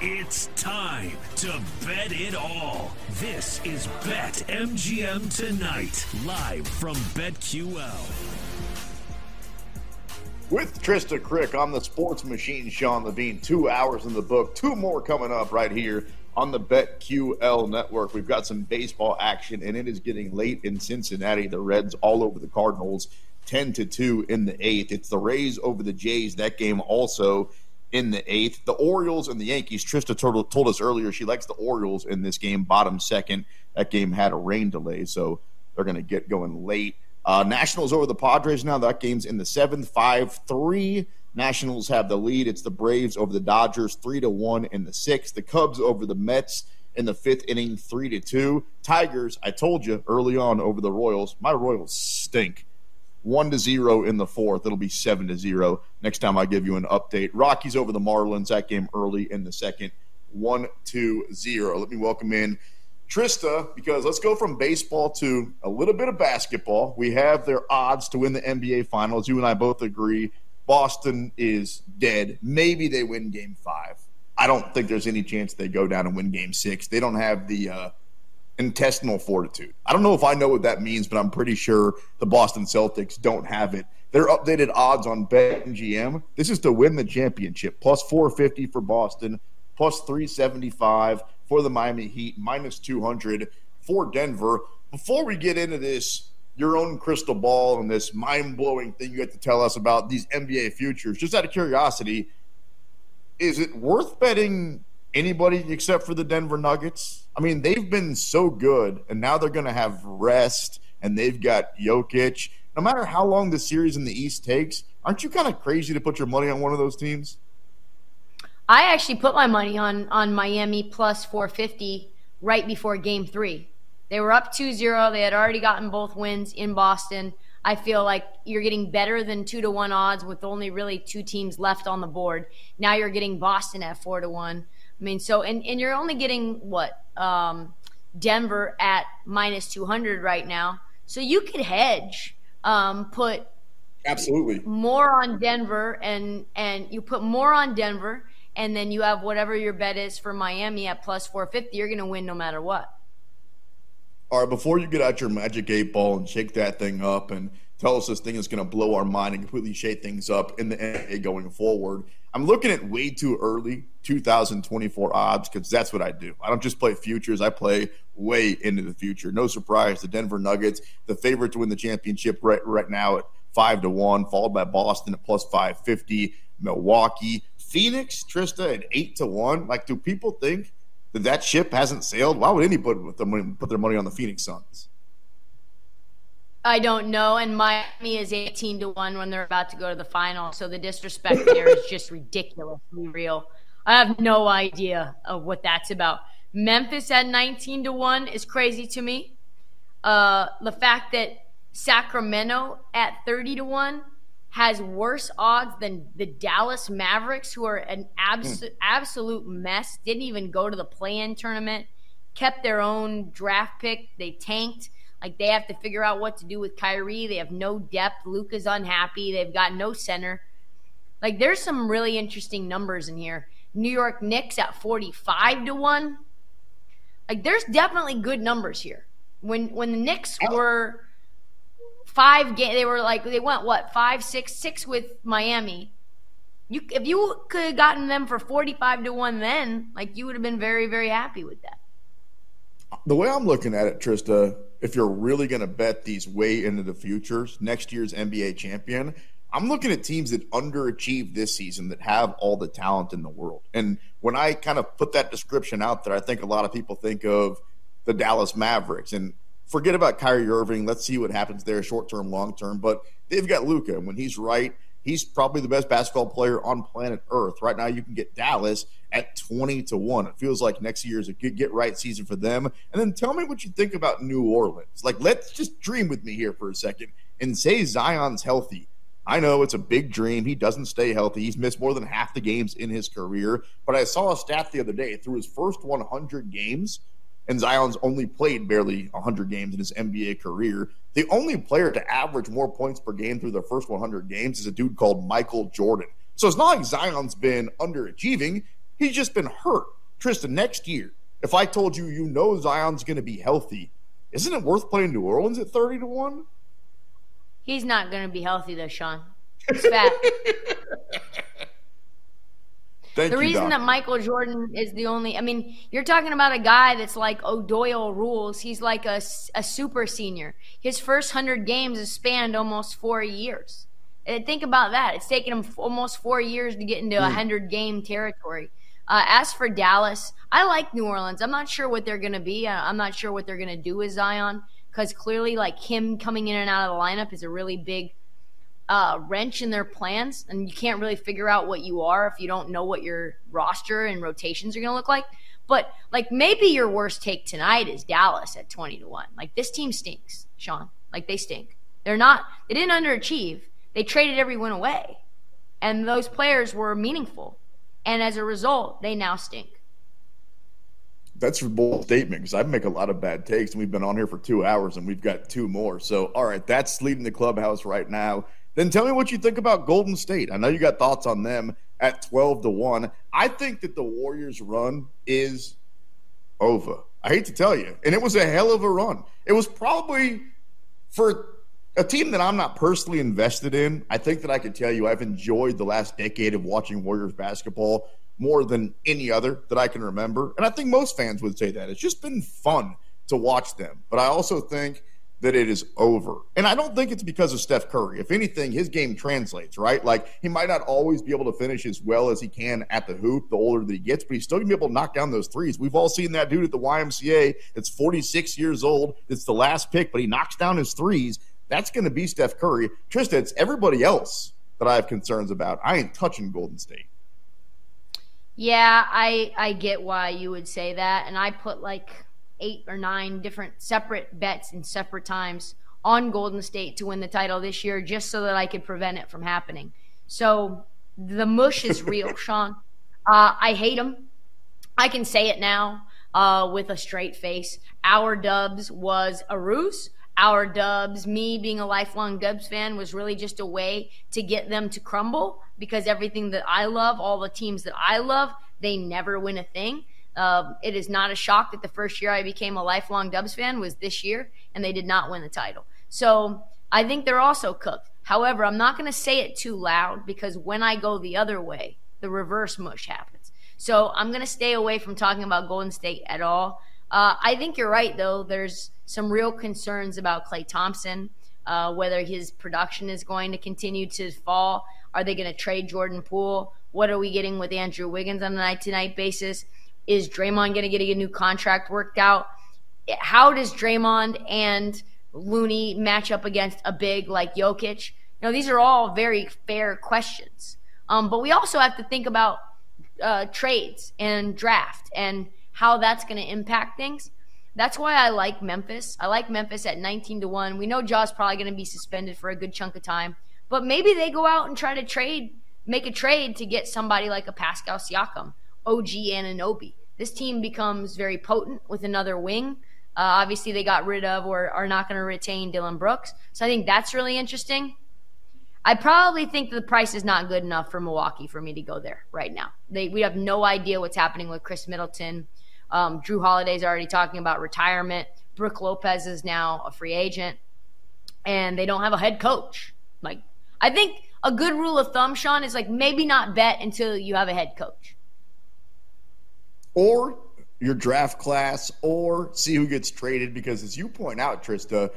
It's time to bet it all. This is Bet MGM Tonight, live from BetQL. With Trista Crick on the sports machine, Sean Levine, 2 hours in the book, two more coming up right here on the BetQL network. We've got some baseball action, and it is getting late in Cincinnati. The Reds all over the Cardinals, 10-2 in the eighth. It's the Rays over the Jays, that game also in the eighth. The Orioles and the Yankees, Trista told us earlier she likes the Orioles in this game, bottom second. That game had a rain delay, so they're going to get going late. Nationals over the Padres now. That game's in the 7th, 5-3. Nationals have the lead. It's the Braves over the Dodgers, 3-1 in the 6th. The Cubs over the Mets in the 5th inning, 3-2. Tigers, I told you, early on over the Royals. My Royals stink. 1-0 in the 4th. It'll be 7-0 next time I give you an update. Rockies over the Marlins. That game early in the 2nd, 1-0. Let me welcome in Trista, because let's go from baseball to a little bit of basketball. We have their odds to win the NBA Finals. You and I both agree Boston is dead. Maybe they win Game 5. I don't think there's any chance they go down and win Game 6. They don't have the intestinal fortitude. I don't know if I know what that means, but I'm pretty sure the Boston Celtics don't have it. Their updated odds on BetMGM, this is to win the championship, plus 450 for Boston, plus 375 for the Miami Heat, minus 200 for Denver. Before we get into this, your own crystal ball and this mind-blowing thing you have to tell us about these NBA futures, just out of curiosity, is it worth betting anybody except for the Denver Nuggets? I mean, they've been so good, and now they're going to have rest, and they've got Jokic. No matter how long the series in the East takes, aren't you kind of crazy to put your money on one of those teams? I actually put my money on Miami plus 450 right before Game 3. They were up 2-0. They had already gotten both wins in Boston. I feel like you're getting better than 2-1 odds with only really two teams left on the board. Now you're getting Boston at 4-1. I mean, so and you're only getting, what, Denver at minus 200 right now. So you could hedge, put absolutely more on Denver, and you put more on Denver, and then you have whatever your bet is for Miami at plus 450. You're going to win no matter what. All right, before you get out your magic 8-ball and shake that thing up and tell us this thing is going to blow our mind and completely shake things up in the NBA going forward, I'm looking at way too early 2024 odds, because that's what I do. I don't just play futures. I play way into the future. No surprise, the Denver Nuggets, the favorite to win the championship right now at 5-1, followed by Boston at plus 550, Milwaukee, Phoenix, Trista, at 8-1. Like, do people think that that ship hasn't sailed? Why would anybody put their money on the Phoenix Suns? I don't know. And Miami is 18-1 when they're about to go to the final. So the disrespect there is just ridiculously real. I have no idea of what that's about. Memphis at 19-1 is crazy to me. The fact that Sacramento at 30-1 has worse odds than the Dallas Mavericks, who are an absolute mess, didn't even go to the play-in tournament, kept their own draft pick. They tanked. Like, they have to figure out what to do with Kyrie. They have no depth. Luka's unhappy. They've got no center. Like, there's some really interesting numbers in here. New York Knicks at 45-1. Like, there's definitely good numbers here. When the Knicks were – they went six with Miami. If you could have gotten them for 45-1 then, like, you would have been very, very happy with that. The way I'm looking at it, Trista, if you're really going to bet these way into the futures, next year's NBA champion, I'm looking at teams that underachieved this season that have all the talent in the world. And when I kind of put that description out there, I think a lot of people think of the Dallas Mavericks, and forget about Kyrie Irving. Let's see what happens there, short-term, long-term. But they've got Luka, and when he's right, he's probably the best basketball player on planet Earth. Right now you can get Dallas at 20-1. It feels like next year is a good get-right season for them. And then tell me what you think about New Orleans. Like, let's just dream with me here for a second and say Zion's healthy. I know it's a big dream. He doesn't stay healthy. He's missed more than half the games in his career. But I saw a stat the other day. Through his first 100 games, and Zion's only played barely 100 games in his NBA career, the only player to average more points per game through their first 100 games is a dude called Michael Jordan. So it's not like Zion's been underachieving. He's just been hurt. Trista, next year, if I told you, you know Zion's going to be healthy, isn't it worth playing New Orleans at 30-1? He's not going to be healthy, though, Sean. It's fat. Thank the reason that Michael Jordan is the only – I mean, you're talking about a guy that's like O'Doyle rules. He's like a super senior. His first 100 games has spanned almost 4 years. And think about that. It's taken him almost 4 years to get into 100-game territory. As for Dallas, I like New Orleans. I'm not sure what they're going to be. I'm not sure what they're going to do with Zion because clearly like him coming in and out of the lineup is a really big wrench in their plans, and you can't really figure out what you are if you don't know what your roster and rotations are going to look like. But like maybe your worst take tonight is Dallas at 20-1. Like this team stinks, Sean. Like they stink. They didn't underachieve. They traded everyone away, and those players were meaningful. And as a result, they now stink. That's a bold statement because I make a lot of bad takes, and we've been on here for 2 hours, and we've got two more. So, all right, that's leading the clubhouse right now. Then tell me what you think about Golden State. I know you got thoughts on them at 12-1. I think that the Warriors' run is over. I hate to tell you. And it was a hell of a run. It was probably for a team that I'm not personally invested in. I think that I could tell you I've enjoyed the last decade of watching Warriors basketball more than any other that I can remember. And I think most fans would say that. It's just been fun to watch them. But I also think that it is over. And I don't think it's because of Steph Curry. If anything, his game translates, right? Like, he might not always be able to finish as well as he can at the hoop the older that he gets, but he's still going to be able to knock down those threes. We've all seen that dude at the YMCA that's 46 years old. It's the last pick, but he knocks down his threes. That's going to be Steph Curry. Trista, it's everybody else that I have concerns about. I ain't touching Golden State. Yeah, I get why you would say that. And I put, like, 8 or 9 different separate bets in separate times on Golden State to win the title this year just so that I could prevent it from happening. So the mush is real, Sean. I hate them. I can say it now with a straight face. Our Dubs was a ruse. Our Dubs, me being a lifelong Dubs fan, was really just a way to get them to crumble because everything that I love, all the teams that I love, they never win a thing. It is not a shock that the first year I became a lifelong Dubs fan was this year, and they did not win the title. So I think they're also cooked. However, I'm not going to say it too loud because when I go the other way, the reverse mush happens. So I'm going to stay away from talking about Golden State at all. I think you're right, though. There's some real concerns about Klay Thompson, whether his production is going to continue to fall. Are they going to trade Jordan Poole? What are we getting with Andrew Wiggins on a night-to-night basis? Is Draymond going to get a new contract worked out? How does Draymond and Looney match up against a big like Jokic? You know, these are all very fair questions. But we also have to think about trades and draft and how that's going to impact things. That's why I like Memphis. I like Memphis at 19-1. We know Jaw's probably going to be suspended for a good chunk of time. But maybe they go out and try to make a trade to get somebody like a Pascal Siakam, OG Anunoby. This team becomes very potent with another wing. Obviously, they got rid of or are not going to retain Dylan Brooks. So I think that's really interesting. I probably think the price is not good enough for Milwaukee for me to go there right now. We have no idea what's happening with Chris Middleton. Drew Holiday's already talking about retirement. Brook Lopez is now a free agent. And they don't have a head coach. Like, I think a good rule of thumb, Sean, is like maybe not bet until you have a head coach. Or your draft class, or see who gets traded. Because as you point out, Trista,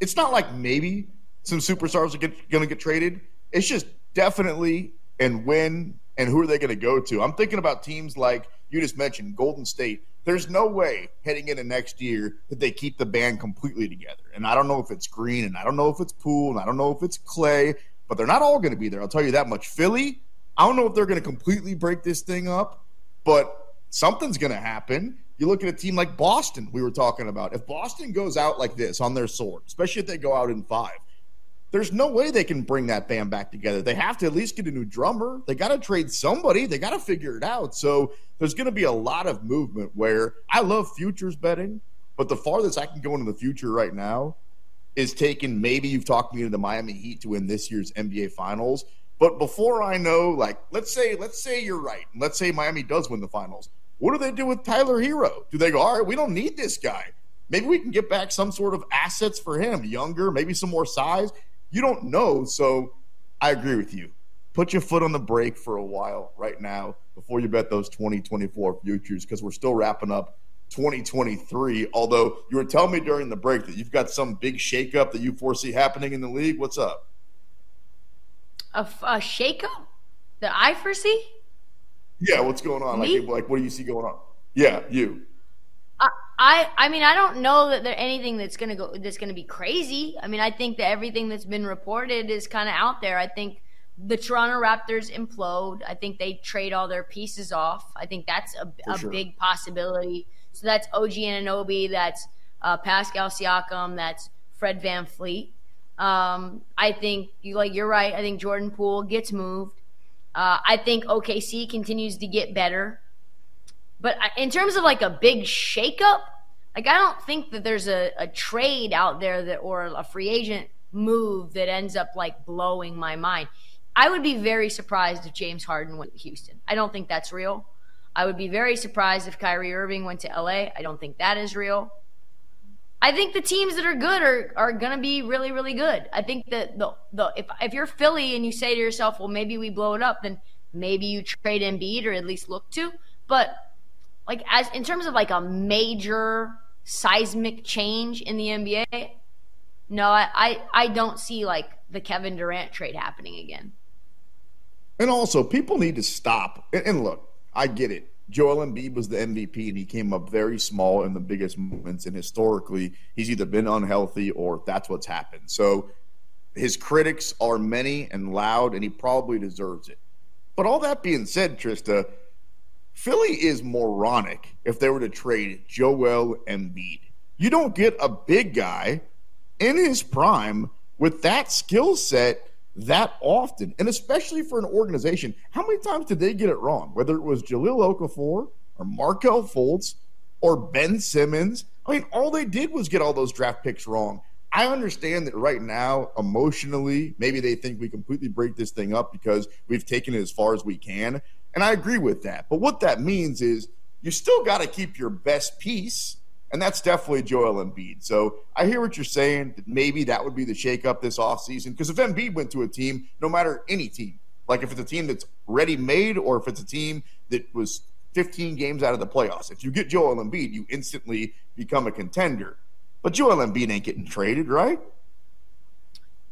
it's not like maybe some superstars are going to get traded. It's just definitely and when and who are they going to go to. I'm thinking about teams like you just mentioned, Golden State. There's no way heading into next year that they keep the band completely together. And I don't know if it's Green, and I don't know if it's Poole, and I don't know if it's Clay. But they're not all going to be there. I'll tell you that much. Philly, I don't know if they're going to completely break this thing up, but something's going to happen. You look at a team like Boston we were talking about. If Boston goes out like this on their sword, especially if they go out in 5, there's no way they can bring that band back together. They have to at least get a new drummer. They got to trade somebody. They got to figure it out. So there's going to be a lot of movement where I love futures betting, but the farthest I can go into the future right now is taking maybe you've talked me into the Miami Heat to win this year's NBA Finals. But before I know, like, let's say you're right. Let's say Miami does win the finals. What do they do with Tyler Hero? Do they go, all right, we don't need this guy. Maybe we can get back some sort of assets for him, younger, maybe some more size. You don't know. So I agree with you. Put your foot on the brake for a while right now before you bet those 2024 futures, because we're still wrapping up 2023. Although you were telling me during the break that you've got some big shakeup that you foresee happening in the league. What's up? A shakeup that I foresee? Yeah, what's going on? Like, what do you see going on? Yeah, you. I mean, I don't know that there's anything that's gonna be crazy. I mean, I think that everything that's been reported is kind of out there. I think the Toronto Raptors implode. I think they trade all their pieces off. I think that's a big possibility. So that's OG Anunoby. That's Pascal Siakam. That's Fred Van Fleet. I think you're right. I think Jordan Poole gets moved. I think OKC continues to get better. But in terms of like a big shakeup, like I don't think that there's a trade out there that or a free agent move that ends up like blowing my mind. I would be very surprised if James Harden went to Houston. I don't think that's real. I would be very surprised if Kyrie Irving went to LA. I don't think that is real. I think the teams that are good are going to be really, really good. I think that if you're Philly and you say to yourself, well, maybe we blow it up, then maybe you trade Embiid or at least look to. But like as in terms of like a major seismic change in the NBA, no, I don't see like the Kevin Durant trade happening again. And also, people need to stop. And look, I get it. Joel Embiid was the MVP, and he came up very small in the biggest moments. And historically, he's either been unhealthy or that's what's happened. So his critics are many and loud, and he probably deserves it. But all that being said, Trista, Philly is moronic if they were to trade Joel Embiid. You don't get a big guy in his prime with that skill set that often, and especially for an organization. How many times did they get it wrong? Whether it was Jahlil Okafor or Markel Fultz or Ben Simmons. I mean, all they did was get all those draft picks wrong. I understand that right now, emotionally, maybe they think we completely break this thing up because we've taken it as far as we can, and I agree with that. But what that means is you still got to keep your best piece, and that's definitely Joel Embiid. So I hear what you're saying, that maybe that would be the shakeup this offseason. Because if Embiid went to a team, no matter any team, like if it's a team that's ready-made or if it's a team that was 15 games out of the playoffs, if you get Joel Embiid, you instantly become a contender. But Joel Embiid ain't getting traded, right?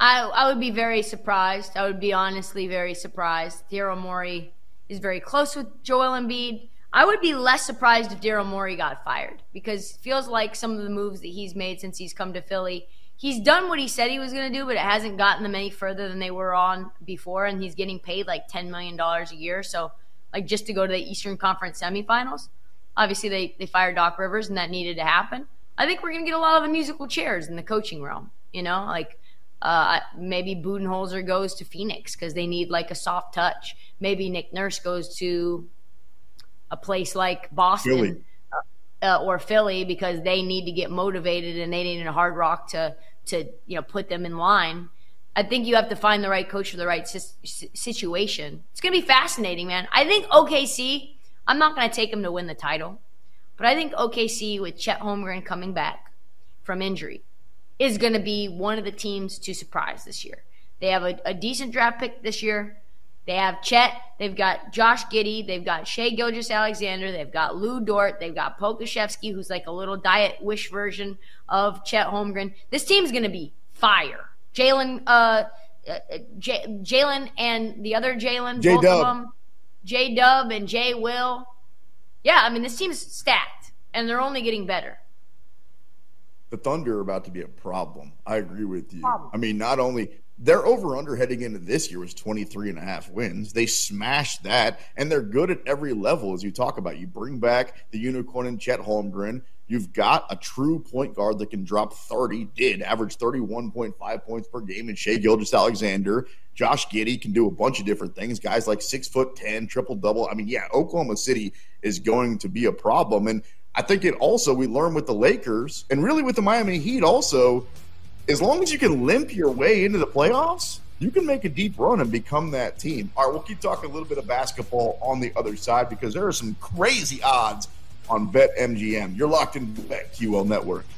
I would be very surprised. I would be honestly very surprised. Daryl Morey is very close with Joel Embiid. I would be less surprised if Daryl Morey got fired, because it feels like some of the moves that he's made since he's come to Philly, he's done what he said he was going to do, but it hasn't gotten them any further than they were on before, and he's getting paid like $10 million a year, so like just to go to the Eastern Conference semifinals. Obviously, they fired Doc Rivers, and that needed to happen. I think we're going to get a lot of the musical chairs in the coaching realm, you know, like maybe Budenholzer goes to Phoenix because they need like a soft touch. Maybe Nick Nurse goes to a place like Boston Philly. Or Philly, because they need to get motivated and they need a Hard Rock to put them in line. I think you have to find the right coach for the right situation. It's going to be fascinating, man. I think OKC, I'm not going to take them to win the title, but I think OKC with Chet Holmgren coming back from injury is going to be one of the teams to surprise this year. They have a decent draft pick this year. They have Chet. They've got Josh Giddey. They've got Shai Gilgeous-Alexander. They've got Lou Dort. They've got Pokashevsky, who's like a little diet wish version of Chet Holmgren. This team's going to be fire. Jalen and the other Jalen, both of them. J-Dub and J-Will. Yeah, I mean, this team's stacked, and they're only getting better. The Thunder are about to be a problem. I agree with you. I mean, not only – their over-under heading into this year was 23.5 wins. They smashed that, and they're good at every level, as you talk about. You bring back the unicorn in Chet Holmgren. You've got a true point guard that can drop 30, average 31.5 points per game, and Shai Gilgeous-Alexander. Josh Giddey can do a bunch of different things. Guys like 6'10", triple-double. I mean, yeah, Oklahoma City is going to be a problem. And I think it also, we learned with the Lakers, and really with the Miami Heat also, as long as you can limp your way into the playoffs, you can make a deep run and become that team. All right, we'll keep talking a little bit of basketball on the other side because there are some crazy odds on BetMGM. You're locked into the BetQL Network.